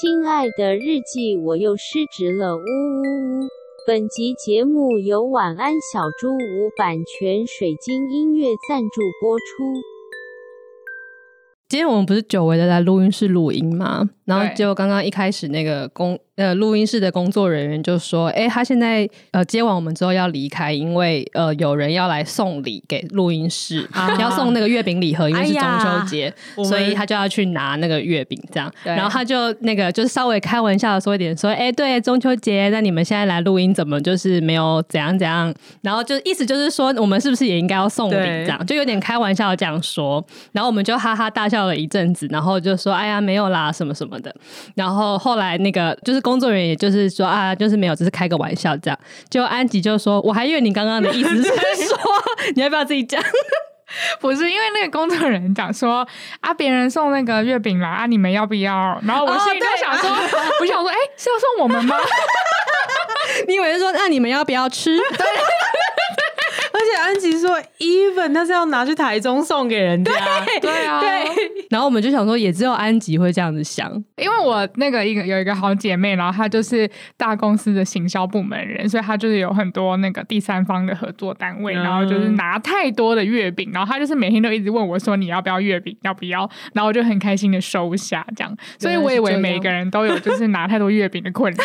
亲爱的日记，我又失职了，呜呜呜！本集节目由晚安小猪屋版权水晶音乐赞助播出。今天我们不是久违的来录音室录音吗？然后结果刚刚一开始那个录音室的工作人员就说，他现在接完我们之后要离开，因为有人要来送礼给录音室，要送那个月饼礼盒，因为是中秋节，所以他就要去拿那个月饼这样。然后他就那个就是稍微开玩笑的说一点说，对，中秋节，那你们现在来录音怎么就是没有怎样怎样？然后就意思就是说，我们是不是也应该要送礼这样？就有点开玩笑的这样说。然后我们就哈哈大笑了一阵子，然后就说哎呀没有啦什么什么的。然后后来那个就是工作人员也就是说啊就是没有，只是开个玩笑这样。就安吉就说，我还以为你刚刚的意思是说你要不要自己讲？不是，因为那个工作人员讲说啊别人送那个月饼啦啊你们要不要？然后我心里就想说，我想说是要送我们吗？你以为是说那你们要不要吃？对。而且安吉说 even 那是要拿去台中送给人家。对，然后我们就想说也只有安吉会这样子想，因为我那个有一个好姐妹，然后她就是大公司的行销部门人，所以她就是有很多那个第三方的合作单位，然后就是拿太多的月饼，然后她就是每天都一直问我说你要不要月饼要不要，然后我就很开心的收下这样。所以我以为每一个人都有就是拿太多月饼的困扰。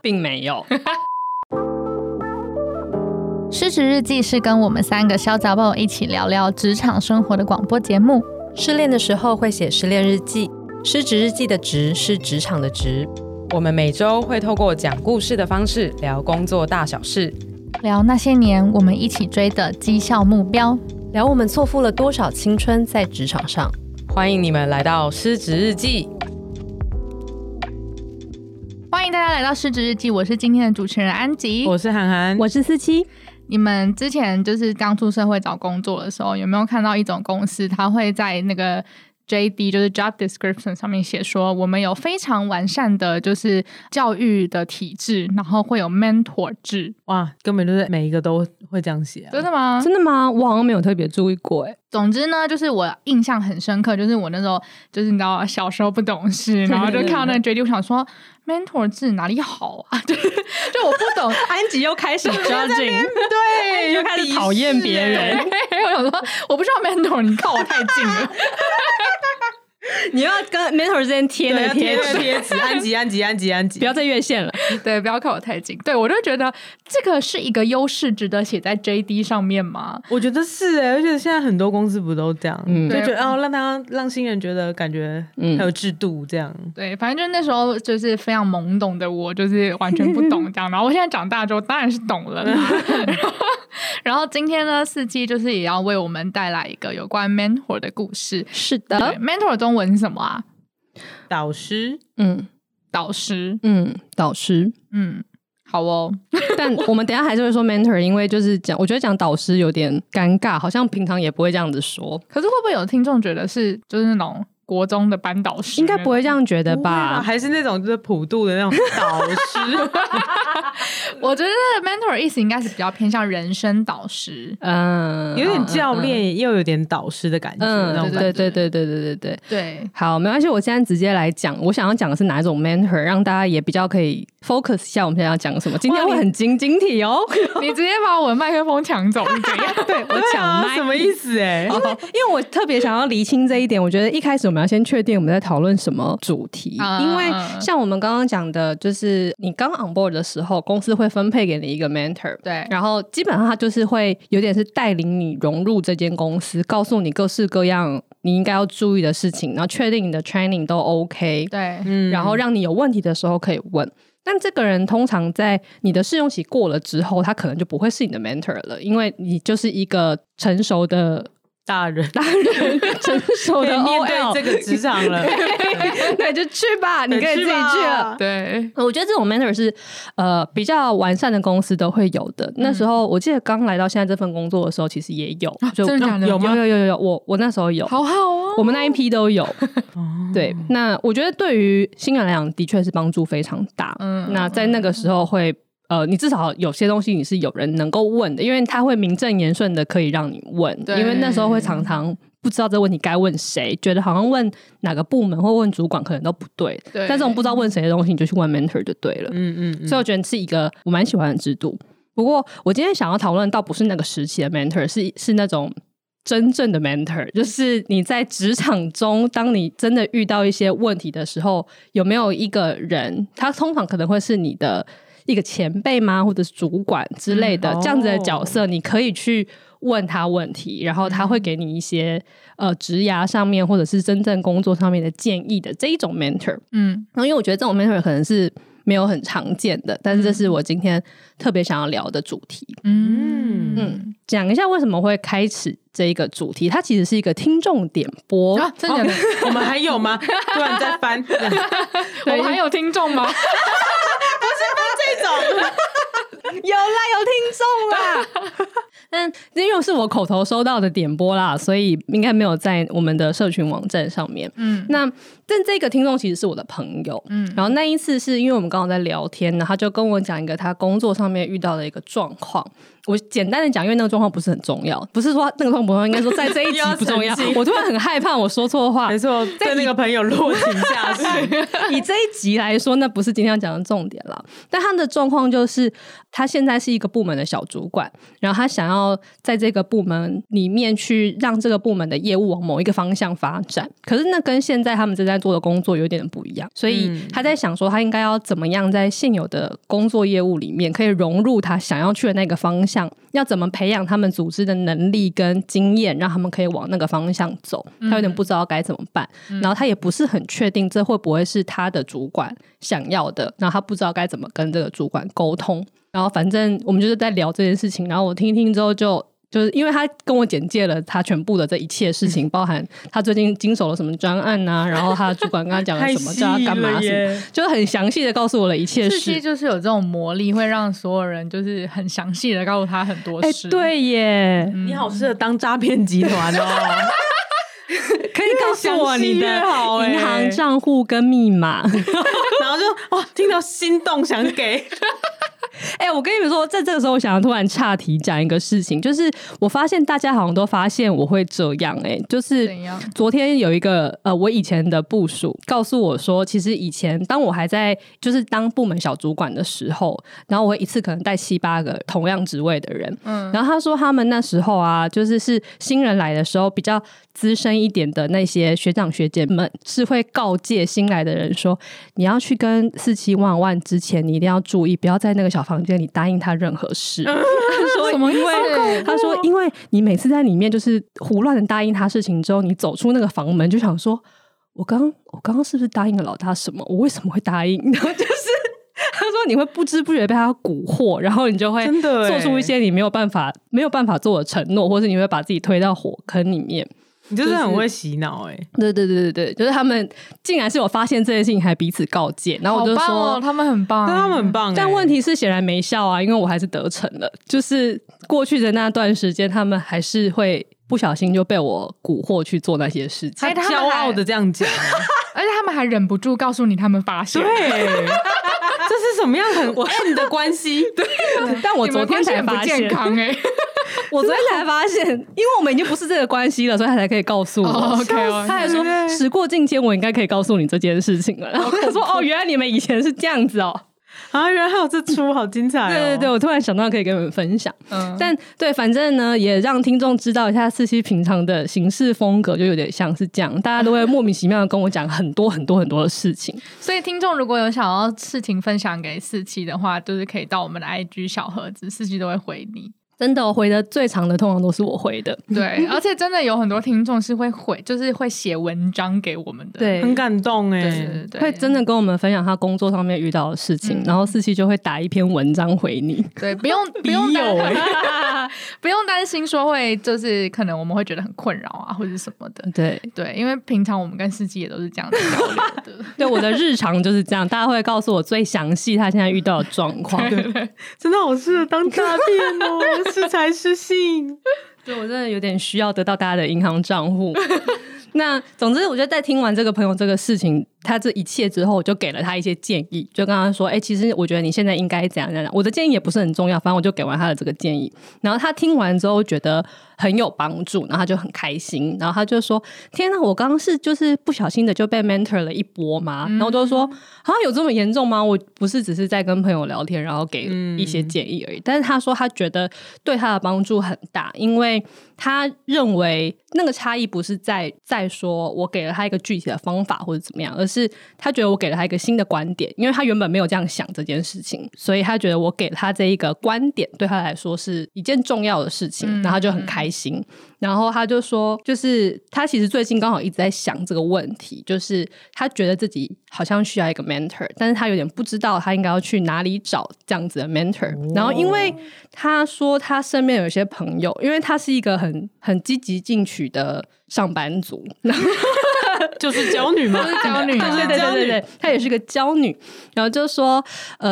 并没有。失职日记是跟我们三个小杂宝一起聊聊职场生活的广播节目。失恋的时候会写失恋日记，失职日记的职是职场的职。我们每周会透过讲故事的方式聊工作大小事，聊那些年我们一起追的绩效目标，聊我们错付了多少青春在职场上。欢迎你们来到失职日记。欢迎大家来到失职日记，我是今天的主持人安吉，我是涵涵，我是思琪。你们之前就是刚出社会找工作的时候，有没有看到一种公司，它会在那个 JD 就是 Job Description 上面写说，我们有非常完善的就是教育的体制，然后会有 mentor 制。哇，根本就是每一个都会这样写啊。真的吗？真的吗？我好像没有特别注意过耶。总之呢，就是我印象很深刻，就是我那时候就是你知道小时候不懂事，然后就看到那个 JD 我想说 mentor 制哪里好啊。就我不懂。安吉又开始 judging， 对，又开始讨厌别人。我想说我不知道 mentor， 你靠我太近了。你要跟 mentor 之间贴的贴纸，安吉，不要再越线了。对，不要靠我太近。对，我就觉得这个是一个优势，值得写在 JD 上面吗？我觉得是而且现在很多公司不都这样，就觉得让新人觉得感觉很有制度这样。对，反正就是那时候就是非常懵懂的我，就是完全不懂这样。然后我现在长大之后当然是懂了。然后今天呢，四季就是也要为我们带来一个有关 mentor 的故事。是的 ，mentor 中文是什么啊？导师。好哦。但我们等一下还是会说 mentor， 因为就是讲，我觉得讲导师有点尴尬，好像平常也不会这样子说。可是会不会有听众觉得是就是那种国中的班导师？应该不会这样觉得吧？还是那种就是普渡的那种导师。我觉得 mentor 意思应该是比较偏向人生导师，有点教练又有点导师的感觉，对。好，没关系，我现在直接来讲，我想要讲的是哪一种 mentor， 让大家也比较可以 focus 一下我们现在要讲什么。今天会很精精体哦。你直接把我的麦克风抢走是怎样？对，我抢麦什么意思？因为我特别想要厘清这一点，我觉得一开始我们要先确定我们在讨论什么主题，因为像我们刚刚讲的，就是你刚 on board 的时候，公司会分配给你一个 mentor， 对，然后基本上他就是会有点是带领你融入这间公司，告诉你各式各样你应该要注意的事情，然后确定你的 training 都 OK， 对，然后让你有问题的时候可以问。但这个人通常在你的试用期过了之后，他可能就不会是你的 mentor 了，因为你就是一个成熟的大人成熟的 OL 面对这个职场了。对，就去吧，你可以自己去了。对，我觉得这种 mentor 是比较完善的公司都会有的。那时候我记得刚来到现在这份工作的时候，其实也有，真的假的？有吗？有，我那时候有，好好哦，我们那一批都有。对，那我觉得对于新人来讲的确是帮助非常大。那在那个时候会你至少有些东西你是有人能够问的，因为他会名正言顺的可以让你问，因为那时候会常常不知道这问题该问谁，觉得好像问哪个部门或问主管可能都不对，但这种不知道问谁的东西你就去问 mentor 就对了。所以我觉得是一个我蛮喜欢的制度。不过我今天想要讨论倒不是那个时期的 mentor， 是那种真正的 mentor， 就是你在职场中当你真的遇到一些问题的时候，有没有一个人，他通常可能会是你的一个前辈吗，或者是主管之类的，这样子的角色你可以去问他问题，然后他会给你一些职涯上面或者是真正工作上面的建议的这一种 mentor。 然后因为我觉得这种 mentor 可能是没有很常见的，但是这是我今天特别想要聊的主题。讲一下为什么会开始这一个主题，它其实是一个听众点播啊，真的假的？我们还有吗？突然在翻我们还有听众吗？不是翻这种有啦，有听众啦但因为是我口头收到的点播啦，所以应该没有在我们的社群网站上面。但这个听众其实是我的朋友，然后那一次是因为我们刚好在聊天，然后他就跟我讲一个他工作上面遇到的一个状况。我简单的讲，因为那个状况不是很重要，不是说那个状况不重要，应该说在这一集不重要我突然很害怕我说错话，没错，对那个朋友落井下石以这一集来说那不是今天要讲的重点啦。但他的状况就是他现在是一个部门的小主管，然后他想要在这个部门里面去让这个部门的业务往某一个方向发展，可是那跟现在他们正在做的工作有点不一样，所以他在想说他应该要怎么样在现有的工作业务里面可以融入他想要去的那个方向，要怎么培养他们组织的能力跟经验，让他们可以往那个方向走。他有点不知道该怎么办，然后他也不是很确定这会不会是他的主管想要的，然后他不知道该怎么跟这个主管沟通。然后反正我们就是在聊这件事情，然后我听一听之后就是因为他跟我简介了他全部的这一切事情，包含他最近经手了什么专案啊，然后他的主管跟他讲了什么，叫他干嘛什么，就很详细的告诉我了一切事。其实就是有这种魔力，会让所有人就是很详细的告诉他很多事。对耶，你好适合当诈骗集团哦可以告诉我你的银行账户跟密码然后就哇，听到心动想给我跟你们说，在这个时候我想要突然岔题讲一个事情，就是我发现大家好像都发现我会这样就是昨天有一个我以前的部属告诉我说，其实以前当我还在就是当部门小主管的时候，然后我一次可能带7-8个同样职位的人，然后他说他们那时候啊，就是新人来的时候，比较资深一点的那些学长学姐们是会告诫新来的人说，你要去跟47万之前你一定要注意，不要在那个小房间里答应他任何事他说因为你每次在里面就是胡乱的答应他事情之后，你走出那个房门就想说，我刚刚是不是答应了老大什么，我为什么会答应，然后就是他说你会不知不觉被他蛊惑，然后你就会做出一些你没有办法做的承诺，或是你会把自己推到火坑里面。你就是很会洗脑对，就是他们竟然是我发现这件事情还彼此告诫，然后我就说他们很棒，但他们很棒但问题是显然没效啊，因为我还是得逞了，就是过去的那段时间他们还是会不小心就被我蛊惑去做那些事情，他骄傲的这样讲而且他们还忍不住告诉你他们发现对这是什么样很暗的关系对，但我昨天才发现你们关系很不健康我昨天才发现，因为我们已经不是这个关系了，所以他才可以告诉我他还说时过境迁我应该可以告诉你这件事情了然后他说原来你们以前是这样子原来还有这出好精彩对，我突然想到可以跟你们分享但对，反正呢也让听众知道一下4C平常的行事风格就有点像是这样，大家都会莫名其妙的跟我讲很多很多很多的事情所以听众如果有想要事情分享给4C的话，就是可以到我们的 IG 小盒子，4C都会回你。真的，我回的最长的通常都是我回的对，而且真的有很多听众是会回，就是会写文章给我们的，对，很感动对，会真的跟我们分享他工作上面遇到的事情然后4C就会打一篇文章回你对，不用不用担心说会就是可能我们会觉得很困扰啊或者什么的对，因为平常我们跟4C也都是这样交流的对，我的日常就是这样，大家会告诉我最详细他现在遇到的状况对，真的好适合当诈骗是才是信对，我真的有点需要得到大家的银行账户那总之我觉得在听完这个朋友这个事情他这一切之后，我就给了他一些建议，就跟他说其实我觉得你现在应该怎样怎样，我的建议也不是很重要，反正我就给完他的这个建议。然后他听完之后觉得很有帮助，然后他就很开心，然后他就说天哪，我刚刚是就是不小心的就被 mentor 了一波嘛。然后我就说啊，有这么严重吗？我不是只是在跟朋友聊天然后给一些建议而已。但是他说他觉得对他的帮助很大，因为他认为那个差异不是在说我给了他一个具体的方法或者怎么样，而是他觉得我给了他一个新的观点，因为他原本没有这样想这件事情，所以他觉得我给他这一个观点对他来说是一件重要的事情，然后他就很开心。然后他就说就是他其实最近刚好一直在想这个问题，就是他觉得自己好像需要一个 mentor， 但是他有点不知道他应该要去哪里找这样子的 mentor、哦、然后因为他说他身边有一些朋友，因为他是一个很积极进取的上班族就是娇女嘛，就是娇女，对对对对，她也是个娇女。然后就说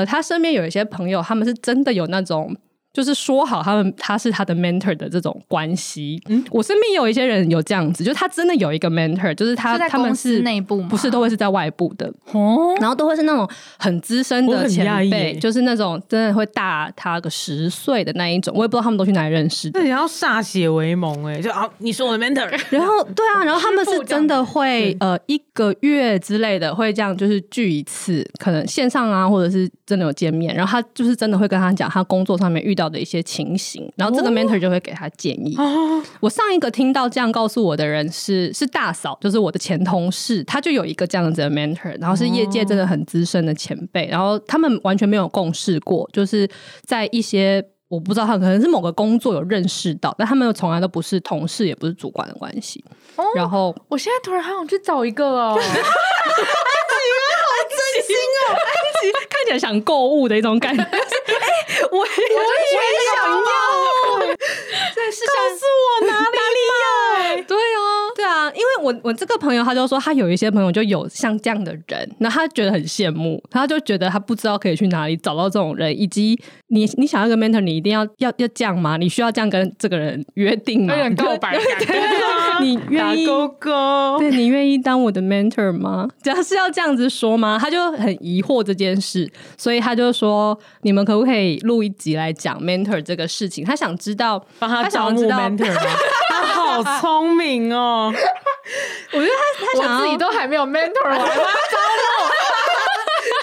他身边有一些朋友，他们是真的有那种就是说好他是他的 mentor 的这种关系、我身边有一些人有这样子，就是他真的有一个 mentor， 就是他们是内部不是都会是在外部的、哦、然后都会是那种很资深的前辈，就是那种真的会大他个10岁的那一种，我也不知道他们都去哪里认识的，然后歃血为盟就啊，你是我的 mentor， 然后对啊，然后他们是真的会一个月之类的会这样就是聚一次，可能线上啊或者是真的有见面，然后他就是真的会跟他讲他工作上面遇到的一些情形，然后这个 mentor 就会给他建议、哦、我上一个听到这样告诉我的人是大嫂，就是我的前同事，他就有一个这样子的 mentor， 然后是业界真的很资深的前辈、哦、然后他们完全没有共事过，就是在一些我不知道他可能是某个工作有认识到，但他们从来都不是同事也不是主管的关系、哦、然后我现在突然好想去找一个哦真心哦，看起来想购物的一种感觉。我也想要，告诉我哪里买？对啊，对啊，因为我这个朋友他就说他有一些朋友就有像这样的人，那他觉得很羡慕，他就觉得他不知道可以去哪里找到这种人，以及你想要一个 mentor， 你一定要这样吗？你需要这样跟这个人约定吗？有点告白感觉啊，你愿意打勾勾，对，你愿意当我的 mentor 吗？只要是要这样子说吗？他就很疑惑这件事，所以他就说你们可不可以录一集来讲 mentor 这个事情，他想知道帮他招募 mentor 吗？他好聪明哦我觉得他我自己都还没有 mentor 我还帮他招募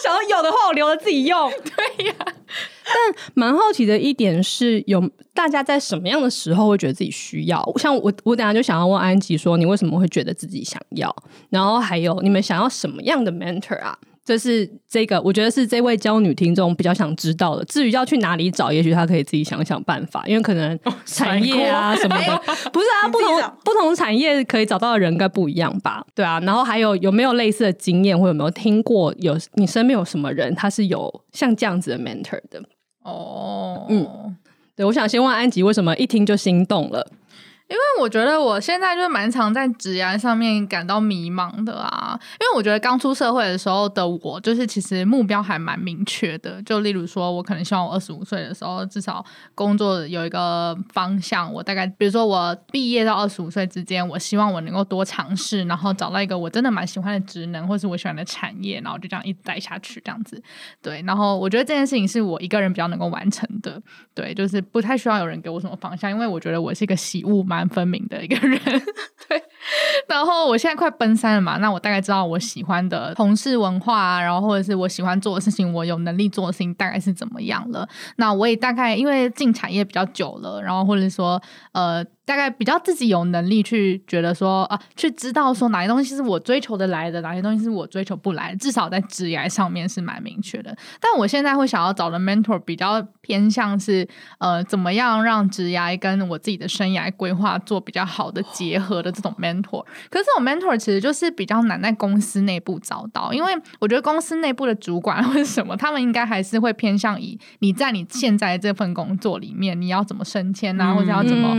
想要有的话我留着自己用对呀、啊，但蛮好奇的一点是有大家在什么样的时候会觉得自己需要，像我等一下就想要问安吉说你为什么会觉得自己想要，然后还有你们想要什么样的 mentor 啊，这是这个我觉得是这位娇女听众比较想知道的，至于要去哪里找也许她可以自己想想办法，因为可能产业啊什么的、哦、不是啊不同产业可以找到的人应该不一样吧，对啊，然后还有没有类似的经验，或有没有听过有你身边有什么人他是有像这样子的 mentor 的哦，嗯，对，我想先问安吉为什么一听就心动了，因为我觉得我现在就是蛮常在职涯上面感到迷茫的啊，因为我觉得刚出社会的时候的我就是其实目标还蛮明确的，就例如说我可能希望我25岁的时候至少工作有一个方向，我大概比如说我毕业到25岁之间我希望我能够多尝试，然后找到一个我真的蛮喜欢的职能或是我喜欢的产业，然后就这样一直待下去这样子，对，然后我觉得这件事情是我一个人比较能够完成的，对，就是不太需要有人给我什么方向，因为我觉得我是一个喜恶蛮分明的一个人对，然后我现在快奔三了嘛，那我大概知道我喜欢的同事文化啊，然后或者是我喜欢做的事情我有能力做的事情大概是怎么样了，那我也大概因为进产业比较久了，然后或者说大概比较自己有能力去觉得说啊，去知道说哪些东西是我追求的来的，哪些东西是我追求不来的，至少在职涯上面是蛮明确的，但我现在会想要找的 mentor 比较偏向是怎么样让职涯跟我自己的生涯规划做比较好的结合的这种 mentor， 可是这种 mentor 其实就是比较难在公司内部找到，因为我觉得公司内部的主管或者什么他们应该还是会偏向以你在你现在这份工作里面你要怎么升迁啊，或者要怎么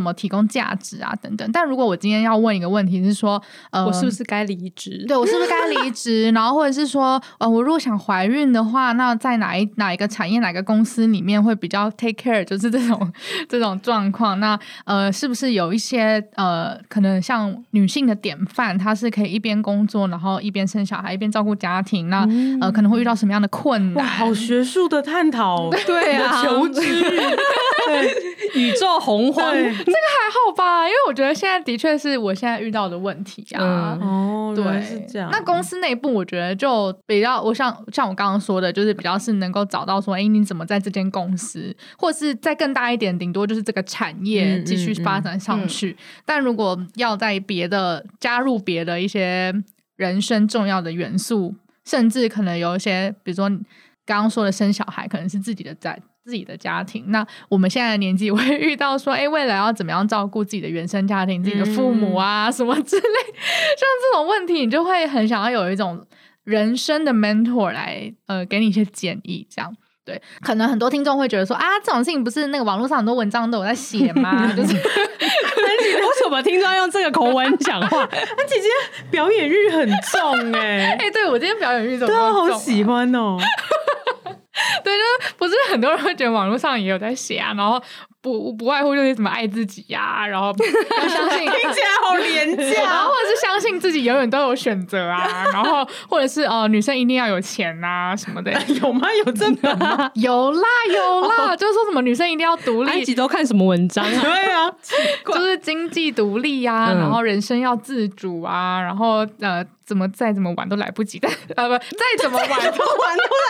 怎么提供价值啊等等。但如果我今天要问一个问题是说我是不是该离职，对，我是不是该离职然后或者是说我如果想怀孕的话，那在哪一个产业哪个公司里面会比较 take care 就是这种状况。那是不是有一些可能像女性的典范，她是可以一边工作然后一边生小孩一边照顾家庭，那可能会遇到什么样的困难。哇，好学术的探讨。对啊，求知宇宙洪荒。这个还好吧，因为我觉得现在的确是我现在遇到的问题啊。哦，对，是这样。那公司内部我觉得就比较我像我刚刚说的，就是比较是能够找到说你怎么在这间公司或是再更大一点顶多就是这个产业继续发展上去。但如果要在别的加入别的一些人生重要的元素，甚至可能有一些比如说刚刚说的生小孩可能是自己的家庭，那我们现在的年纪会遇到说未来要怎么样照顾自己的原生家庭自己的父母啊什么之类，像这种问题你就会很想要有一种人生的 mentor 来给你一些建议这样。对，可能很多听众会觉得说啊，这种事情不是那个网络上很多文章都有在写吗？就是为什么听众用这个口吻讲话？那姐姐表演欲很重对，我今天表演欲怎么那么重对，好喜欢哦对，就是不是很多人会觉得网络上也有在写啊，然后不外乎就是什么爱自己呀、啊，然后要相信听起来好廉价，然后或者是相信自己永远都有选择啊，然后或者是女生一定要有钱啊什么的有吗？有真的吗？有啦就是说什么女生一定要独立。埃及都看什么文章啊对啊，就是经济独立啊然后人生要自主啊，然后再怎么玩都来不及再怎么玩都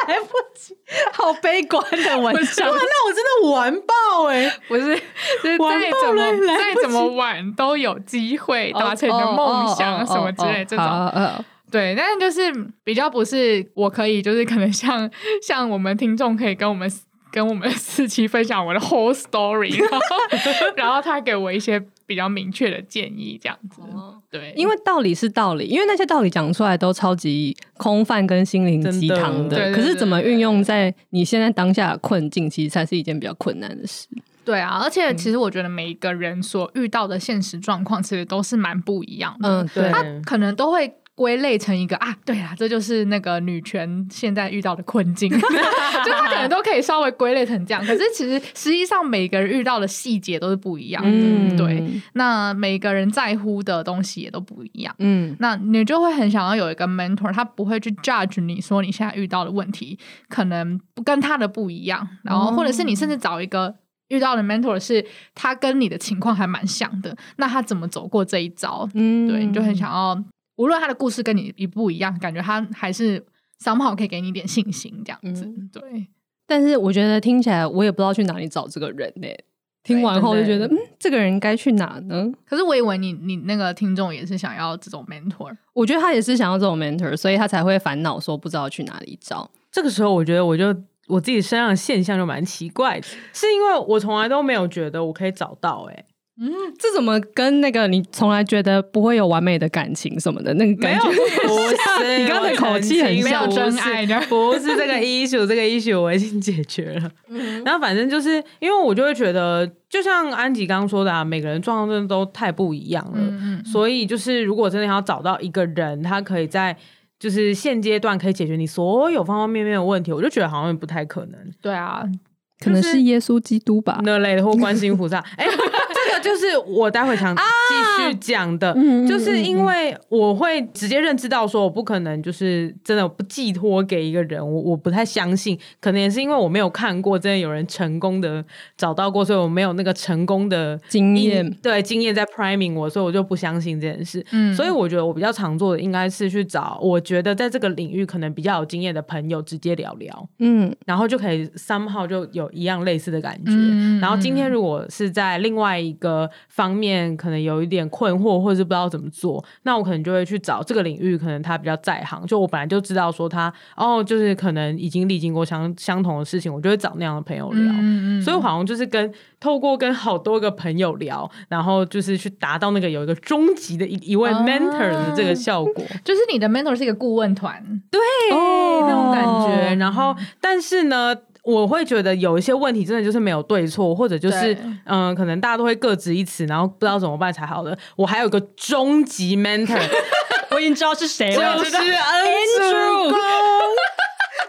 来不及好悲观的文章哇，那我真的玩爆不是，就是再怎么晚都有机会达成你的梦想什么之类这种。对，但就是比较不是我可以就是可能像我们听众可以跟我们四期分享我的 whole story 然后他给我一些比较明确的建议这样子。对，因为道理是道理，因为那些道理讲出来都超级空泛跟心灵鸡汤的，可是怎么运用在你现在当下的困境其实才是一件比较困难的事。对啊，而且其实我觉得每一个人所遇到的现实状况其实都是蛮不一样的对，他可能都会归类成一个啊，对啦，这就是那个女权现在遇到的困境就他可能都可以稍微归类成这样，可是其实实际上每个人遇到的细节都是不一样的对，那每个人在乎的东西也都不一样那你就会很想要有一个 mentor， 他不会去 judge 你说你现在遇到的问题可能跟他的不一样，然后或者是你甚至找一个遇到的 mentor 是他跟你的情况还蛮像的，那他怎么走过这一招对，你就很想要无论他的故事跟你一不一样，感觉他还是 somehow 可以给你一点信心这样子对。但是我觉得听起来我也不知道去哪里找这个人听完后就觉得这个人该去哪呢？可是我以为你那个听众也是想要这种 mentor， 我觉得他也是想要这种 mentor， 所以他才会烦恼说不知道去哪里找。这个时候我觉得我自己身上的现象就蛮奇怪的，是因为我从来都没有觉得我可以找到这怎么跟那个你从来觉得不会有完美的感情什么的那个感觉？不是，你刚才口气很像没有真爱的，不是这个 issue 这个 issue 我已经解决了然后反正就是因为我就会觉得就像安吉刚说的每个人状况真的都太不一样了所以就是如果真的要找到一个人，他可以在就是现阶段可以解决你所有方方面面的问题，我就觉得好像不太可能。对啊，可能是耶稣基督吧那类的，或观世音菩萨这个就是我待会想继续讲的就是因为我会直接认知到说我不可能就是真的不寄托给一个人，我不太相信，可能也是因为我没有看过真的有人成功的找到过，所以我没有那个成功的经验，对，经验在 priming 我，所以我就不相信这件事所以我觉得我比较常做的应该是去找我觉得在这个领域可能比较有经验的朋友直接聊聊然后就可以 somehow 就有一样类似的感觉然后今天如果是在另外一个方面可能有一点困惑或者是不知道怎么做，那我可能就会去找这个领域可能他比较在行，就我本来就知道说他就是可能已经历经过相同的事情，我就会找那样的朋友聊所以我好像就是透过跟好多个朋友聊，然后就是去达到那个有一个终极的一位 mentor 的这个效果就是你的 mentor 是一个顾问团对那种感觉然后但是呢我会觉得有一些问题真的就是没有对错，或者就是可能大家都会各执一词，然后不知道怎么办才好的。我还有一个终极 mentor， 我已经知道是谁了，就是 Andrew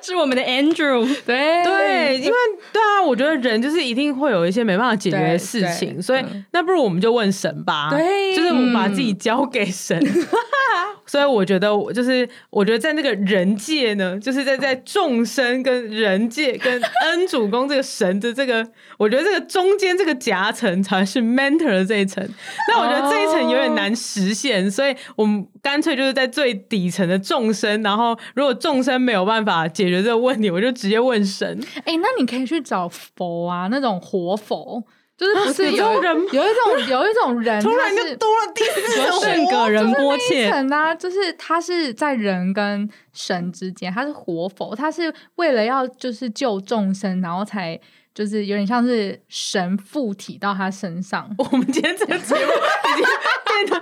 是我们的 Andrew， 对对，因为对啊，我觉得人就是一定会有一些没办法解决的事情，所以那不如我们就问神吧，对，就是我们把自己交给神。所以我觉得就是我觉得在那个人界呢，就是在众生跟人界跟恩主公这个神的这个我觉得这个中间这个夹层才是 mentor 的这一层，那我觉得这一层有点难实现，所以我们干脆就是在最底层的众生，然后如果众生没有办法解决这个问题，我就直接问神。欸，那你可以去找佛啊，那种活佛，就是不是有一种人，突然就多了第四层，圣葛仁波切啊，就是他是在人跟神之间，他是活佛，他是为了要就是救众生，然后才就是有点像是神附体到他身上。我们今天这个节目已经变得太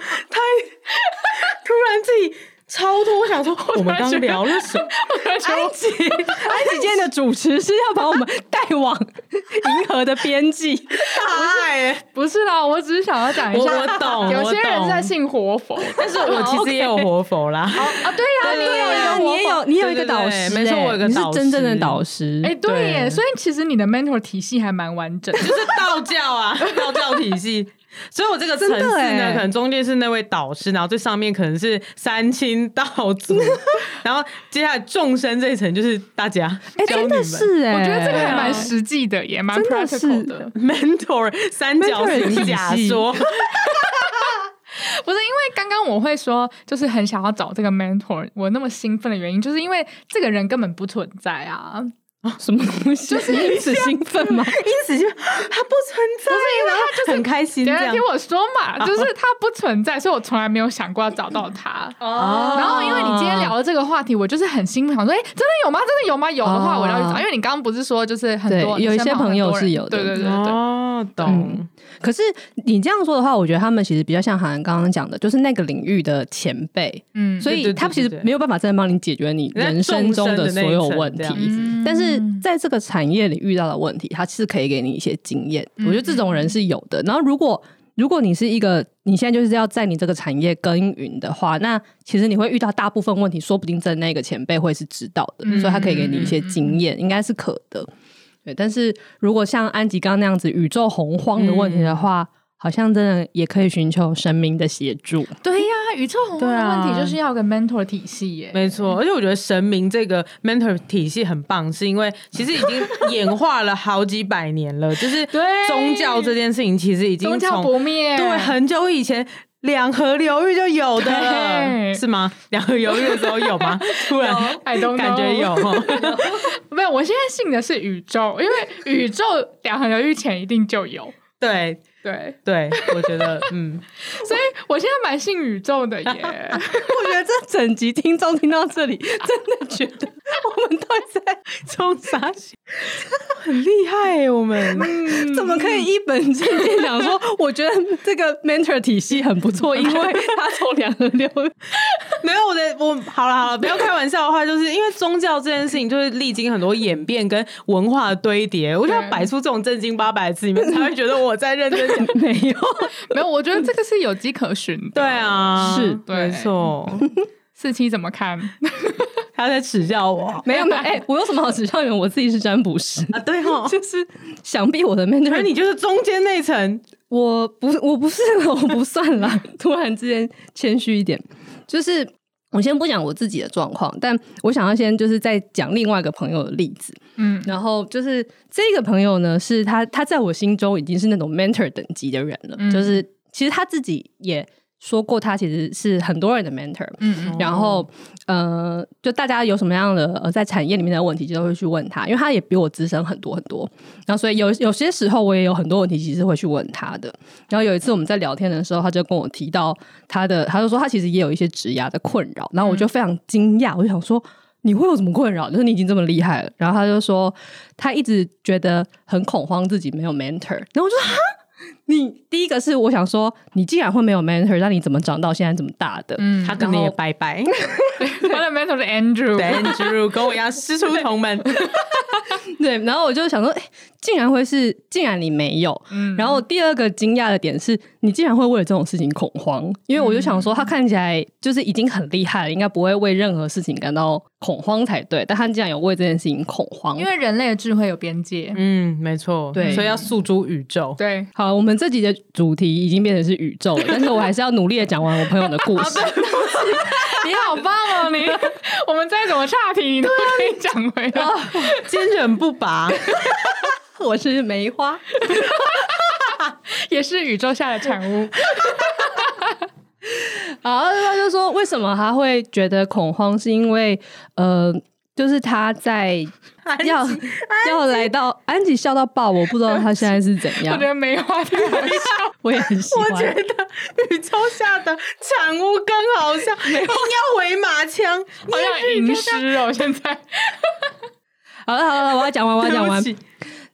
突然自己。超多！我想说，我们刚聊了什么？埃及今天的主持是要把我们带往银河的边际。不是啦，我只是想要讲一下，我懂。有些人在信活佛，但是我其实也有活佛啦。啊，对呀，你也有一个导师，没错，我有个导师，你是真正的导师。哎，对耶，所以其实你的 mentor 体系还蛮完整，就是道教啊，道教体系。所以我这个层次呢，可能中间是那位导师，然后最上面可能是三清道祖，然后接下来众生这一层就是大家。真的是我觉得这个还蛮实际的，也蛮 practical 的 mentor 三角形假说。不是因为刚刚我会说就是很想要找这个 mentor， 我那么兴奋的原因就是因为这个人根本不存在啊。什么东西？就是因此兴奋吗？因此就它不存在，不是因为它就是很开心。等一下听我说嘛，就是它不存在，所以我从来没有想过要找到它。哦。然后因为你今天聊了这个话题，我就是很兴奋，想说，哎，真的有吗？真的有吗？有的话，我要去找。因为你刚刚不是说，就是很多有一些朋友是有的，对对对对。哦，懂。可是你这样说的话，我觉得他们其实比较像韩刚刚讲的，就是那个领域的前辈。嗯。所以他其实没有办法真的帮你解决你人生中的所有问题，但是。在这个产业里遇到的问题，它是可以给你一些经验，我觉得这种人是有的。然后如果你是一个你现在就是要在你这个产业耕耘的话，那其实你会遇到大部分问题，说不定在那个前辈会是知道的，所以他可以给你一些经验，应该是可的。对，但是如果像安吉刚刚那样子宇宙洪荒的问题的话，好像真的也可以寻求神明的协助。对呀，宇宙洪荒的问题就是要有个 mentor 体系耶。没错，而且我觉得神明这个 mentor 体系很棒，是因为其实已经演化了好几百年了，就是宗教这件事情其实已经宗教不灭，对，很久以前。两河流域就有的是吗？两河流域的时候有吗？突然感觉有没有，我现在信的是宇宙，因为宇宙两河流域前一定就有。对对对，我觉得所以我现在蛮信宇宙的耶。我觉得这整集听众听到这里，真的觉得我们到底在冲啥？很厉害耶，我们怎么可以一本正经讲说？我觉得这个 mentor 体系很不错，因为他从两河流域没有我好了，不要开玩笑的话，就是因为宗教这件事情，就是历经很多演变跟文化的堆叠，我就要摆出这种正经八百字，你们才会觉得我在认真。没有没有，我觉得这个是有迹可循的。对啊，是对，没错。47怎么看？他在耻笑我。没有没有，我有什么好耻笑你们？我自己是占卜师啊，对哦，就是想必我的 mentor， 而你就是中间那层。我不算啦。突然之间谦虚一点，就是我先不讲我自己的状况，但我想要先就是再讲另外一个朋友的例子。然后就是这个朋友呢，是他在我心中已经是那种 mentor 等级的人了，就是其实他自己也说过，他其实是很多人的 mentor。然后就大家有什么样的在产业里面的问题，就会去问他，因为他也比我资深很多很多。然后所以有些时候我也有很多问题，其实会去问他的。然后有一次我们在聊天的时候，他就跟我提到他就说他其实也有一些职涯的困扰。然后我就非常惊讶，我就想说你会有什么困扰？就是你已经这么厉害了。然后他就说他一直觉得很恐慌，自己没有 mentor。然后我就说哈。你第一个是我想说你既然会没有 mentor， 那你怎么长到现在这么大的？他可能也拜拜。我的 mentor 是 Andrew， 跟我一样师出同门。对，然后我就想说，欸，竟然你没有。然后第二个惊讶的点是，你竟然会为了这种事情恐慌，因为我就想说，他看起来就是已经很厉害了，应该不会为任何事情感到恐慌才对，但他竟然有为这件事情恐慌，因为人类的智慧有边界。嗯，没错，对，所以要诉诸宇宙。对，好，我们这集的主题已经变成是宇宙了，但是我还是要努力的讲完我朋友的故事。你好棒哦！你我们再怎么岔题，你都可以讲回来，坚韧不拔。我是梅花，也是宇宙下的产物。好，他就说为什么他会觉得恐慌，是因为就是他在要来到安吉笑到爆，我不知道他现在是怎样。我觉得梅花太好笑，我也很喜欢。我觉得宇宙下的产物更好笑，一定要回马枪，好像吟诗哦。现在好了，我要讲完，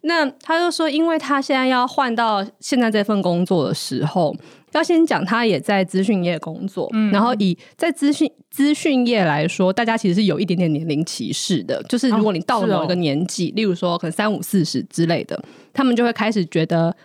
那他就说，因为他现在要换到现在这份工作的时候，要先讲他也在资讯业工作，然后以在资讯业来说，大家其实是有一点点年龄歧视的，就是如果你到了某一个年纪，例如说可能35、40之类的，他们就会开始觉得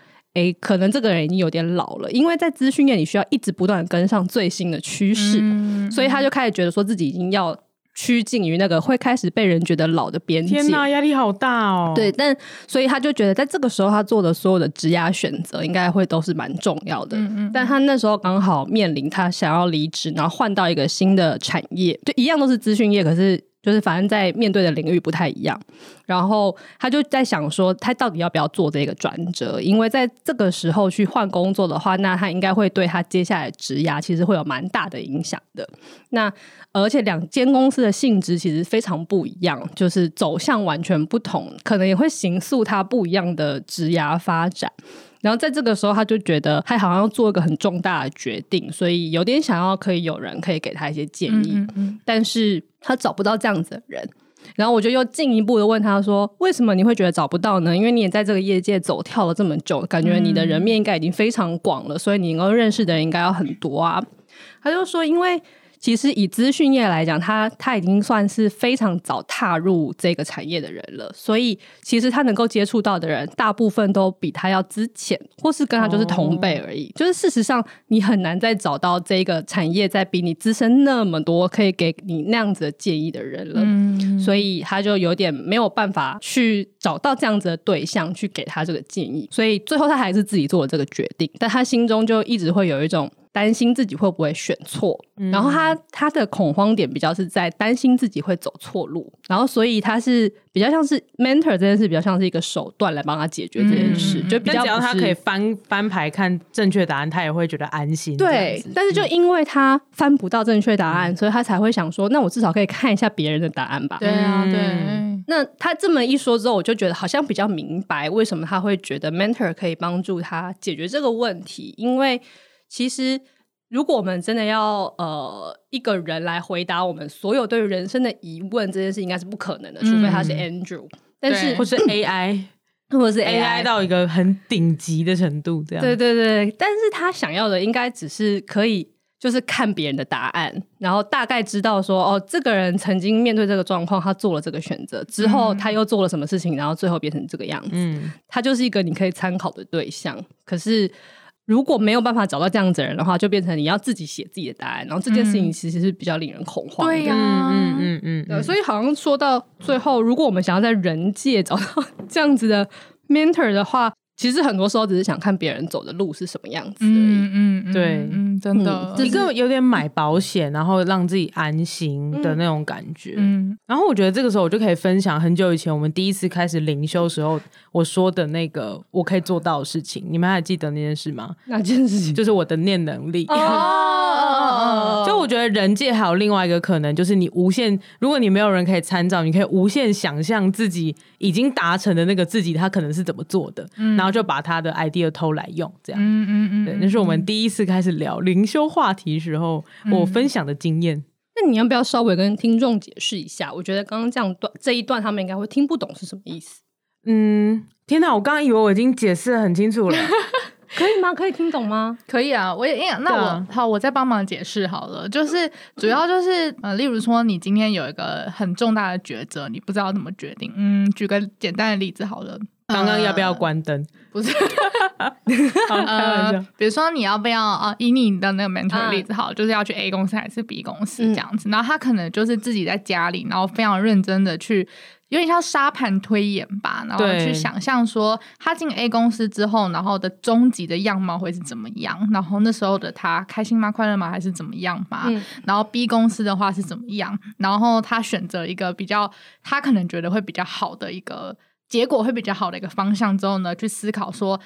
可能这个人已经有点老了，因为在资讯业你需要一直不断跟上最新的趋势，所以他就开始觉得说自己已经要趋近于那个会开始被人觉得老的边界。天哪，压力好大哦。对，但所以他就觉得在这个时候他做的所有的职业选择应该会都是蛮重要的。但他那时候刚好面临他想要离职，然后换到一个新的产业，就一样都是资讯业，可是就是反正在面对的领域不太一样，然后他就在想说他到底要不要做这个转折，因为在这个时候去换工作的话，那他应该会对他接下来职涯其实会有蛮大的影响的。那而且两间公司的性质其实非常不一样，就是走向完全不同，可能也会形塑他不一样的职涯发展。然后在这个时候他就觉得他好像要做一个很重大的决定，所以有点想要可以有人可以给他一些建议，但是他找不到这样子的人。然后我就又进一步的问他说，为什么你会觉得找不到呢？因为你也在这个业界走跳了这么久，感觉你的人面应该已经非常广了，所以你能够认识的人应该要很多啊。他就说，因为其实以资讯业来讲，他已经算是非常早踏入这个产业的人了，所以其实他能够接触到的人大部分都比他要之前，或是跟他就是同辈而已，就是事实上你很难再找到这个产业在比你资深那么多可以给你那样子的建议的人了，所以他就有点没有办法去找到这样子的对象去给他这个建议，所以最后他还是自己做了这个决定，但他心中就一直会有一种担心自己会不会选错，然后他的恐慌点比较是在担心自己会走错路，然后所以他是比较像是 mentor 这件事比较像是一个手段来帮他解决这件事，就比较不是，但只要他可以翻牌看正确答案，他也会觉得安心。对，但是就因为他翻不到正确答案，所以他才会想说那我至少可以看一下别人的答案吧。对啊，对。那他这么一说之后，我就觉得好像比较明白为什么他会觉得 mentor 可以帮助他解决这个问题，因为其实如果我们真的要一个人来回答我们所有对于人生的疑问，这件事应该是不可能的，除非他是 Andrew， 但是或是 AI 或是 AI 到一个很顶级的程度这样。对对对，但是他想要的应该只是可以就是看别人的答案，然后大概知道说，哦，这个人曾经面对这个状况，他做了这个选择之后，他又做了什么事情，然后最后变成这个样子，他就是一个你可以参考的对象。可是如果没有办法找到这样子的人的话，就变成你要自己写自己的答案，然后这件事情其实是比较令人恐慌的。对呀，对，所以好像说到最后，如果我们想要在人界找到这样子的 mentor 的话，其实很多时候只是想看别人走的路是什么样子而已。对，真的，一个有点买保险然后让自己安心的那种感觉。然后我觉得这个时候我就可以分享很久以前我们第一次开始灵修时候我说的那个我可以做到的事情，你们还记得那件事吗？哪件事情？就是我的念能力。就我觉得人界还有另外一个可能，就是你无限，如果你没有人可以参照，你可以无限想象自己已经达成的那个自己他可能是怎么做的，然后就把他的 idea 偷来用这样。对，那是我们第一次开始聊灵修话题时候我分享的经验。那你要不要稍微跟听众解释一下？我觉得刚刚这一段他们应该会听不懂是什么意思。天哪，我刚刚以为我已经解释得很清楚了。可以吗？可以听懂吗？可以啊，我也那我好，我再帮忙解释好了。就是主要就是例如说你今天有一个很重大的抉择，你不知道怎么决定。举个简单的例子好了，刚刚要不要关灯？不是好开玩笑。比如说你要不要以你的那个 mentor 的例子好，就是要去 A 公司还是 B 公司这样子，然后他可能就是自己在家里，然后非常认真的去有点像沙盘推演吧，然后去想象说他进 A 公司之后，然后的终极的样貌会是怎么样，然后那时候的他开心吗？快乐吗？还是怎么样嘛？然后 B 公司的话是怎么样，然后他选择一个比较他可能觉得会比较好的一个结果，会比较好的一个方向之后呢，去思考说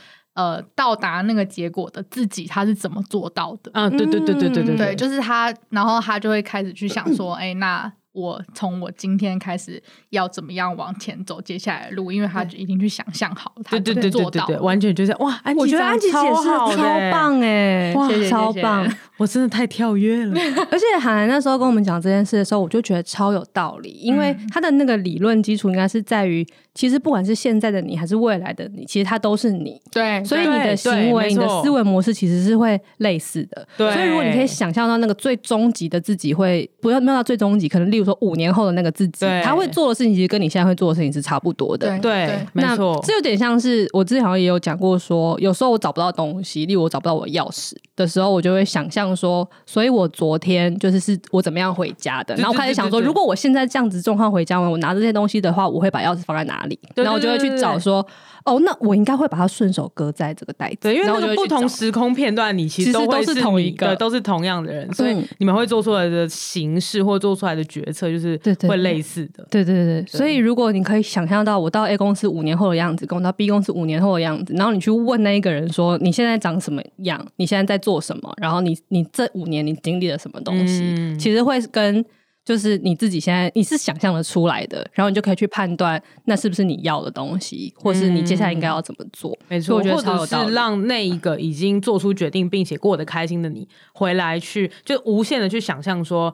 到达那个结果的自己他是怎么做到的。对对对对对对对，就是他，然后他就会开始去想说哎、那我从我今天开始要怎么样往前走接下来的路，因为他已经去想象好他怎么做到。对，完全就是哇，安吉安吉解释超棒哎、哇，谢谢超棒，谢谢，我真的太跳跃了。而且韩寒那时候跟我们讲这件事的时候，我就觉得超有道理，因为他的那个理论基础应该是在于其实不管是现在的你还是未来的你，其实他都是你。对，所以你的行为你的思维模式其实是会类似的。对，所以如果你可以想象到那个最终极的自己会，不要没有到最终极，可能例如说5年后的那个自己，他会做的事情其实跟你现在会做的事情是差不多的。 对，没错。这有点像是我之前好像也有讲过说，有时候我找不到东西，例如我找不到我钥匙的时候，我就会想象说，所以我昨天就是我怎么样回家的，然后开始想说，如果我现在这样子状况回家，我拿这些东西的话，我会把钥匙放在哪里？然后我就会去找说，哦，那我应该会把它顺手搁在这个袋子。对，因为那个不同时空片段，你其实都是同一个，都是同样的人，所以你们会做出来的形式或做出来的决策就是会类似的。对对 对，所以如果你可以想象到我到 A 公司5年后的样子，跟我到 B 公司5年后的样子，然后你去问那一个人说你现在长什么样，你现在在做什么，然后你这5年你经历了什么东西，其实会跟就是你自己现在你是想象的出来的，然后你就可以去判断那是不是你要的东西，或是你接下来应该要怎么做。没错，我觉得超有道理。或者是让那一个已经做出决定并且过得开心的你回来去就无限的去想象说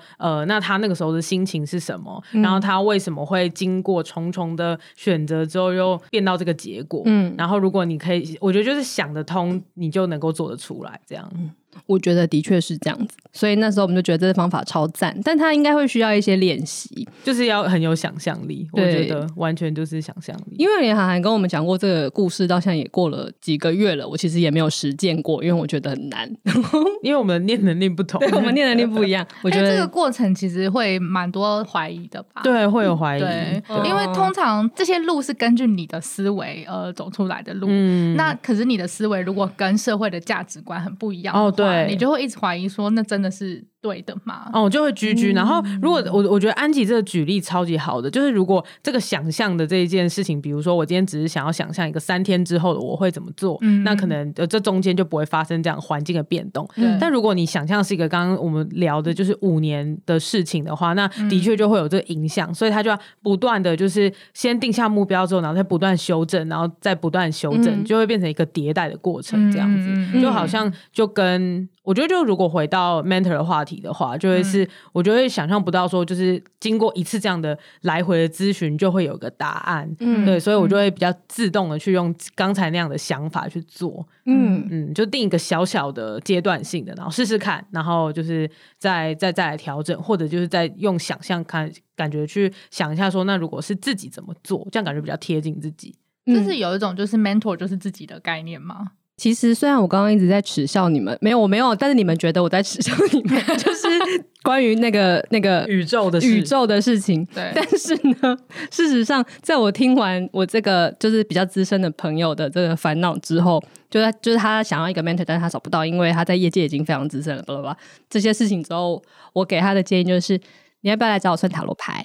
那他那个时候的心情是什么，然后他为什么会经过重重的选择之后又变到这个结果。然后如果你可以，我觉得就是想得通你就能够做得出来这样。我觉得的确是这样子，所以那时候我们就觉得这个方法超赞，但它应该会需要一些练习，就是要很有想象力。我觉得完全就是想象力，因为连韩寒跟我们讲过这个故事到现在也过了几个月了，我其实也没有实践过，因为我觉得很难。因为我们念能力不同。对，我们念能力不一样。我觉得这个过程其实会蛮多怀疑的吧。对，会有怀疑。对，因为通常这些路是根据你的思维走出来的路，那可是你的思维如果跟社会的价值观很不一样的话，对，你就会一直怀疑说那真的是对的嘛？哦，就会GG。然后，如果我觉得安吉这个举例超级好的，就是如果这个想象的这一件事情，比如说我今天只是想要想象一个3天之后的我会怎么做，那可能这中间就不会发生这样环境的变动。但如果你想象是一个刚刚我们聊的就是5年的事情的话，那的确就会有这个影响，所以他就要不断的就是先定下目标之后，然后再不断修正，然后再不断修正，就会变成一个迭代的过程，这样子。就好像就跟我觉得，就如果回到 mentor 的话题的话，就会是我就会想象不到说，就是经过一次这样的来回的咨询，就会有个答案。对，所以我就会比较自动的去用刚才那样的想法去做。就定一个小小的阶段性的，然后试试看，然后就是再来调整，或者就是再用想象看感觉去想一下说，那如果是自己怎么做，这样感觉比较贴近自己。这是有一种就是 mentor 就是自己的概念吗？其实虽然我刚刚一直在耻笑你们，没有我没有，但是你们觉得我在耻笑你们，就是关于那个宇宙的事情。对，但是呢，事实上在我听完我这个就是比较资深的朋友的这个烦恼之后，就是他想要一个 mentor 但是他找不到，因为他在业界已经非常资深了，巴拉巴拉这些事情之后，我给他的建议就是你要不要来找我算塔罗牌。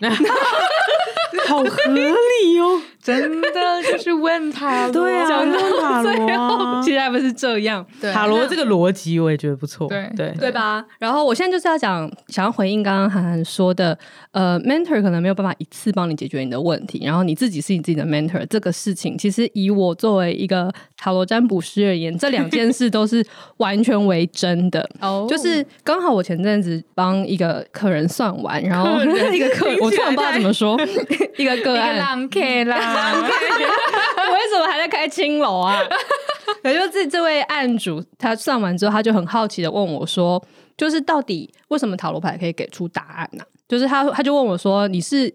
好合理哦。真的就是问塔罗。对啊，讲到塔罗啊，其实还不是这样。对，塔罗这个逻辑我也觉得不错。对吧。然后我现在就是要讲，想要回应刚刚韩寒说的mentor 可能没有办法一次帮你解决你的问题，然后你自己是你自己的 mentor 这个事情，其实以我作为一个塔罗占卜师而言，这两件事都是完全为真的。就是刚好我前阵子帮一个客人算完，然后一个客人我突然不知道怎么说一个个案，一个 l a 啦，我为什么还在开青楼啊？可是这位案主他上完之后，他就很好奇的问我说，就是到底为什么塔罗牌可以给出答案呢、啊？就是他就问我说，你是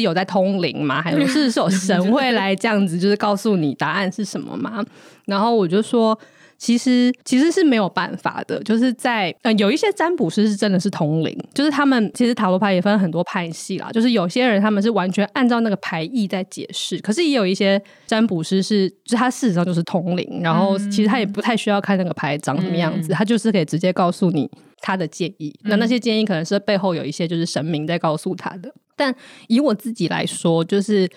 有在通灵吗？还有是有神会来这样子，就是告诉你答案是什么吗？然后我就说，其实是没有办法的，就是在有一些占卜师是真的是通灵，就是他们其实塔罗牌也分很多派系啦，就是有些人他们是完全按照那个牌意在解释，可是也有一些占卜师就是他事实上就是通灵，然后其实他也不太需要看那个牌长什么样子，他就是可以直接告诉你他的建议，那些建议可能是背后有一些就是神明在告诉他的。但以我自己来说，就是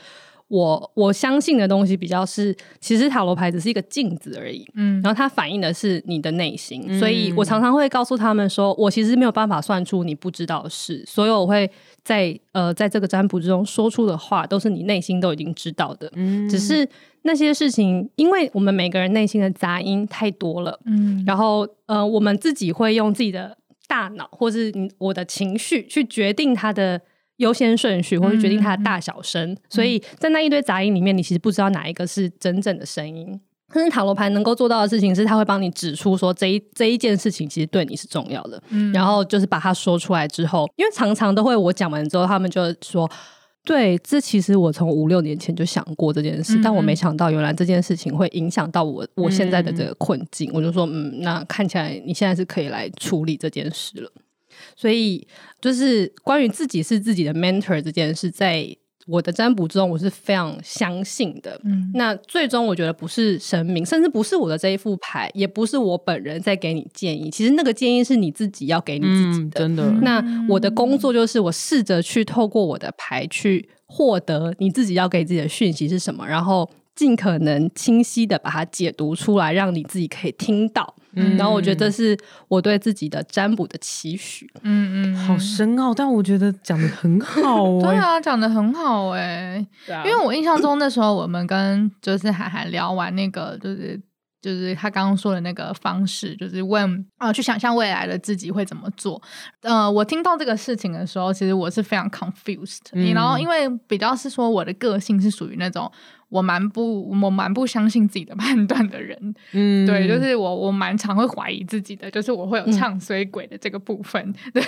我相信的东西比较是，其实塔罗牌只是一个镜子而已，然后它反映的是你的内心，所以我常常会告诉他们说，我其实没有办法算出你不知道的事，所以我会在这个占卜之中说出的话都是你内心都已经知道的，只是那些事情因为我们每个人内心的杂音太多了，然后我们自己会用自己的大脑或是我的情绪去决定它的优先顺序，或是决定它的大小声，所以在那一堆杂音里面，你其实不知道哪一个是真正的声音。但是塔罗牌能够做到的事情是，它会帮你指出说这一件事情其实对你是重要的，然后就是把它说出来之后，因为常常都会我讲完之后，他们就说，对，这其实我从5-6年前就想过这件事，但我没想到原来这件事情会影响到我现在的这个困境，我就说那看起来你现在是可以来处理这件事了。所以就是关于自己是自己的 mentor 这件事，在我的占卜之中我是非常相信的，那最终我觉得不是神明，甚至不是我的这一副牌，也不是我本人在给你建议，其实那个建议是你自己要给你自己的，真的。那我的工作就是我试着去透过我的牌去获得你自己要给自己的讯息是什么，然后尽可能清晰的把它解读出来，让你自己可以听到，然后我觉得是我对自己的占卜的期许。好深奥，但我觉得讲得很好欸。对啊，讲得很好欸。因为我印象中那时候我们跟就是海涵聊完那个就是他刚刚说的那个方式，就是问去想象未来的自己会怎么做。我听到这个事情的时候，其实我是非常 confused，然后因为比较是说我的个性是属于那种我蛮不相信自己的判断的人，对，就是我蛮常会怀疑自己的，就是我会有唱衰鬼的这个部分，对，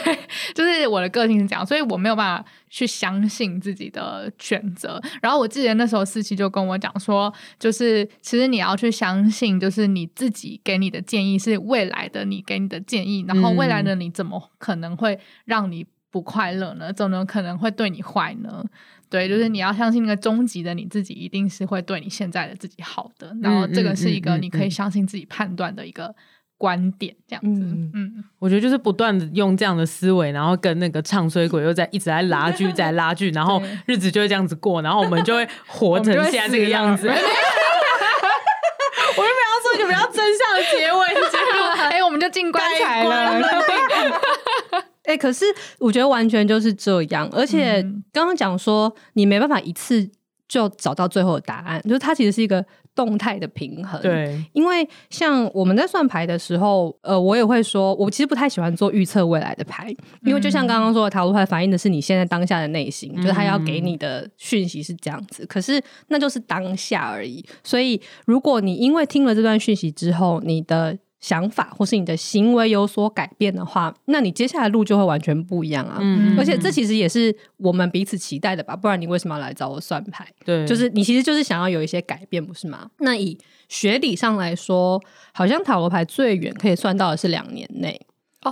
就是我的个性是这样，所以我没有办法去相信自己的选择。然后我记得那时候思琪就跟我讲说，就是其实你要去相信，就是你自己给你的建议是未来的你给你的建议，然后未来的你怎么可能会让你不快乐呢？怎么可能会对你坏呢？对，就是你要相信那个终极的你自己一定是会对你现在的自己好的，然后这个是一个你可以相信自己判断的一个观点，这样子。我觉得就是不断的用这样的思维，然后跟那个唱衰鬼又在一直在拉锯在拉锯，然后日子就会这样子过，然后我们就会活成现在这个样子。我又没有说你们要真相的结尾，结果我们就进棺材了。可是我觉得完全就是这样，而且刚刚讲说你没办法一次就找到最后的答案，就是它其实是一个动态的平衡。对，因为像我们在算牌的时候，我也会说，我其实不太喜欢做预测未来的牌，因为就像刚刚说的，塔罗牌反映的是你现在当下的内心，就是他要给你的讯息是这样子，可是那就是当下而已。所以如果你因为听了这段讯息之后，你的想法或是你的行为有所改变的话，那你接下来路就会完全不一样啊。而且这其实也是我们彼此期待的吧，不然你为什么要来找我算牌？对，就是你其实就是想要有一些改变，不是吗？那以学理上来说，好像塔罗牌最远可以算到的是2年内。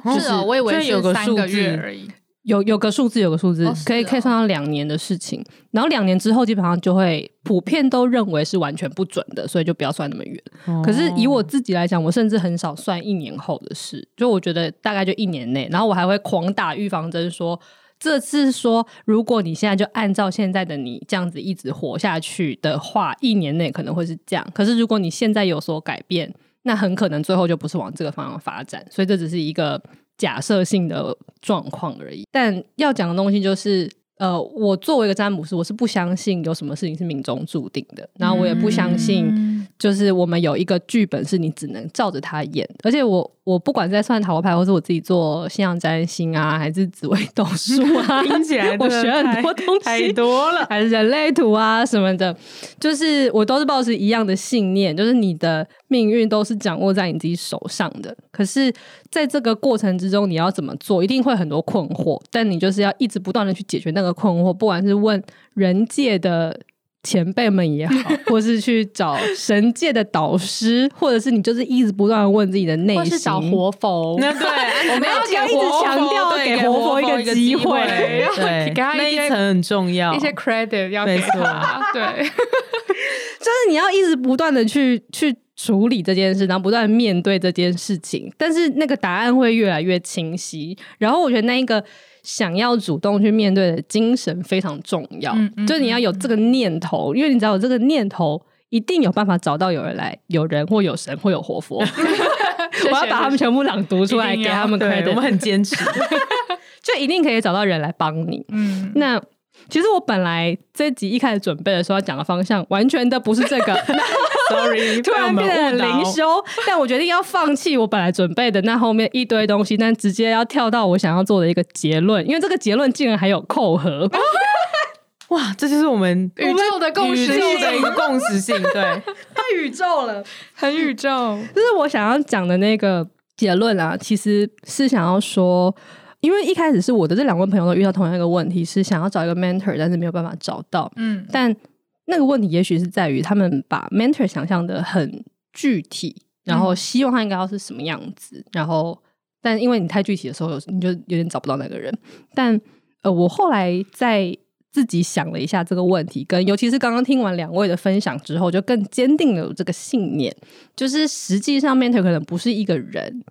就是，我以为是3个月而已。有个数字、哦，可以算到2年的事情，然后2年之后基本上就会普遍都认为是完全不准的，所以就不要算那么远。可是以我自己来讲，我甚至很少算1年后的事，就我觉得大概就1年内，然后我还会狂打预防针说，这次说如果你现在就按照现在的你这样子一直活下去的话，1年内可能会是这样，可是如果你现在有所改变，那很可能最后就不是往这个方向发展，所以这只是一个假设性的状况而已。但要讲的东西就是我作为一个占卜师，我是不相信有什么事情是命中注定的，然后我也不相信就是我们有一个剧本是你只能照着它演，而且我不管在算塔罗牌或是我自己做星象占星啊还是紫微斗数啊听起来我学很多东西太多了，还是人类图啊什么的，就是我都是抱持一样的信念，就是你的命运都是掌握在你自己手上的，可是在这个过程之中你要怎么做一定会很多困惑，但你就是要一直不断的去解决那个困惑，不管是问人界的前辈们也好或是去找神界的导师或者是你就是一直不断问自己的内心，或是找活佛那对我们要一直强调给活佛一个机会，对那一层很重要，一些 credit 要给他对就是你要一直不断的去处理这件事，然后不断面对这件事情，但是那个答案会越来越清晰，然后我觉得那一个想要主动去面对的精神非常重要，就是你要有这个念头，因为你只要有这个念头一定有办法找到有人来，有人或有神或有活佛我要把他们全部朗读出来给他们 credit， 我们很坚持就一定可以找到人来帮你。那其实我本来这集一开始准备的时候要讲的方向完全的不是这个Sorry， 突然变得很灵修，但我决定要放弃我本来准备的那后面一堆东西，但直接要跳到我想要做的一个结论，因为这个结论竟然还有扣合哇，这就是我们宇宙的共识性，宇宙的一个共识性对太宇宙了，很宇宙。就是我想要讲的那个结论啊，其实是想要说，因为一开始是我的这两位朋友都遇到同样一个问题，是想要找一个 mentor 但是没有办法找到，但那个问题也许是在于他们把 mentor 想象的很具体，然后希望他应该要是什么样子，然后但因为你太具体的时候你就有点找不到那个人。但我后来在自己想了一下这个问题，跟尤其是刚刚听完两位的分享之后，就更坚定了这个信念，就是实际上 mentor 可能不是一个人，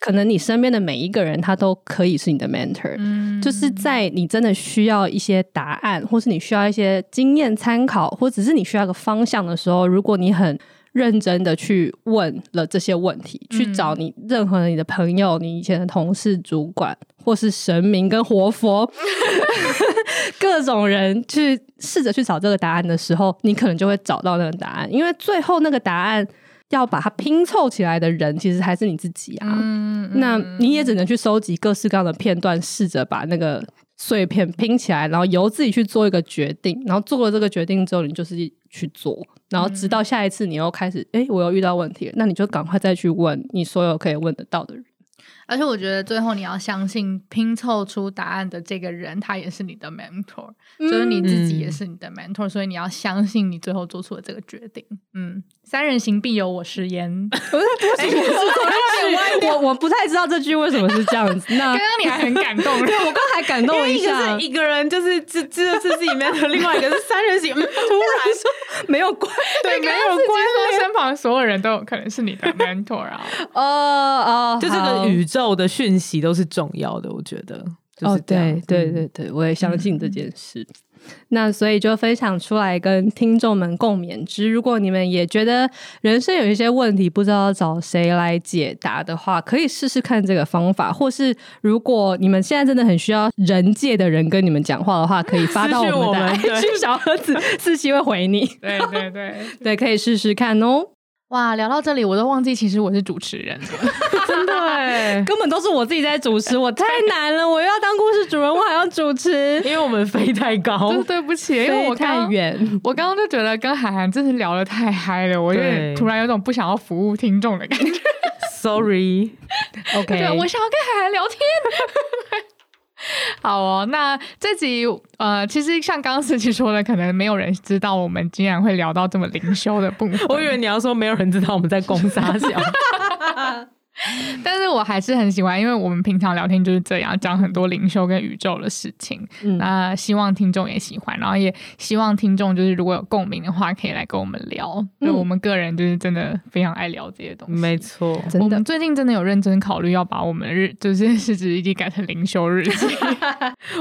可能你身边的每一个人他都可以是你的 mentor，就是在你真的需要一些答案或是你需要一些经验参考，或只是你需要一个方向的时候，如果你很认真的去问了这些问题，去找你任何你的朋友，你以前的同事、主管或是神明跟活佛各种人去试着去找这个答案的时候，你可能就会找到那个答案，因为最后那个答案要把它拼凑起来的人其实还是你自己啊，那你也只能去收集各式各样的片段，试着把那个碎片拼起来，然后由自己去做一个决定，然后做了这个决定之后你就是去做，然后直到下一次你又开始我又遇到问题了，那你就赶快再去问你所有可以问得到的人。而且我觉得最后你要相信拼凑出答案的这个人他也是你的 mentor，就是你自己也是你的 mentor，所以你要相信你最后做出了这个决定。三人行必有我师焉我不太知道这句为什么是这样子那刚刚你还很感动对我刚还感动一下，因为一个是一个人就是自己 mentor， 另外一个是三人行突然说没有关对没有关联，身旁所有人都有可能是你的 mentor 啊就这个宇宙的讯息都是重要的，我觉得就是这样，对对对，我也相信这件事。那所以就分享出来跟听众们共勉之，如果你们也觉得人生有一些问题不知道找谁来解答的话，可以试试看这个方法，或是如果你们现在真的很需要人界的人跟你们讲话的话，可以发到我们的 IG 小盒子四期会回你对对对对，可以试试看哦。哇，聊到这里我都忘记其实我是主持人了真的根本都是我自己在主持，我太难了我又要当故事主人我还要主持因为我们飞太高，对不起，因为我太远，我刚刚就觉得跟海涵真是聊得太嗨了，我有点突然有种不想要服务听众的感觉Sorry OK 我想要跟海涵聊天好哦，那这集其实像刚刚思琪说的，可能没有人知道我们竟然会聊到这么灵修的部分我以为你要说没有人知道我们在攻杀小但是我还是很喜欢，因为我们平常聊天就是这样，讲很多灵修跟宇宙的事情，那希望听众也喜欢，然后也希望听众就是如果有共鸣的话可以来跟我们聊，就我们个人就是真的非常爱聊这些东西，没错，我们最近真的有认真考虑要把我们就是失职日记改成灵修日记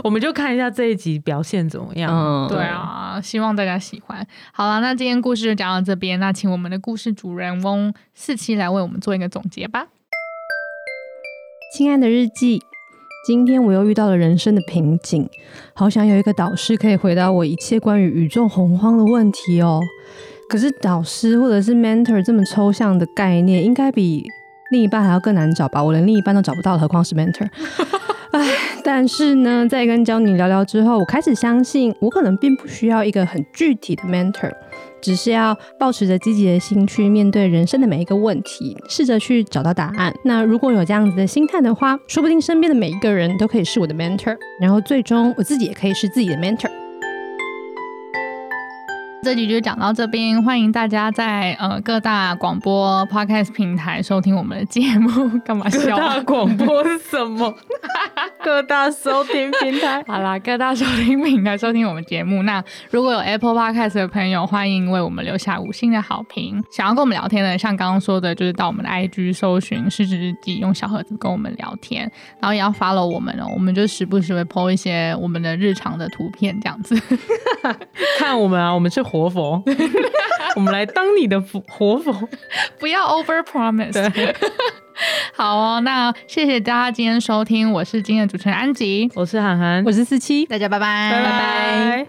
我们就看一下这一集表现怎么样，对啊，希望大家喜欢。好了，那今天故事就讲到这边，那请我们的故事主人翁四期来为我们做一个总结吧。亲爱的日记，今天我又遇到了人生的瓶颈，好想有一个导师可以回答我一切关于宇宙洪荒的问题哦。可是导师或者是 mentor 这么抽象的概念，应该比另一半还要更难找吧？我连另一半都找不到，何况是 mentor。唉，但是呢，在跟焦妮聊聊之后，我开始相信，我可能并不需要一个很具体的 mentor， 只是要抱持着积极的心去面对人生的每一个问题，试着去找到答案。那如果有这样子的心态的话，说不定身边的每一个人都可以是我的 mentor， 然后最终我自己也可以是自己的 mentor。这集就讲到这边，欢迎大家在各大广播 podcast 平台收听我们的节目。干嘛笑？各大广播是什么？各大收听平台。好啦，各大收听平台收听我们节目。那如果有 Apple Podcast 的朋友，欢迎为我们留下5星的好评。想要跟我们聊天的，像刚刚说的，就是到我们的 IG 搜寻失职日记，用小盒子跟我们聊天，然后也要 follow 我们哦。我们就时不时会 po 一些我们的日常的图片这样子。看我们啊，我们是活佛。我们来当你的活佛。不要 over promise。好哦，那谢谢大家今天收听，我是今天的主持人安吉，我是涵涵，我是47，大家拜拜，拜拜。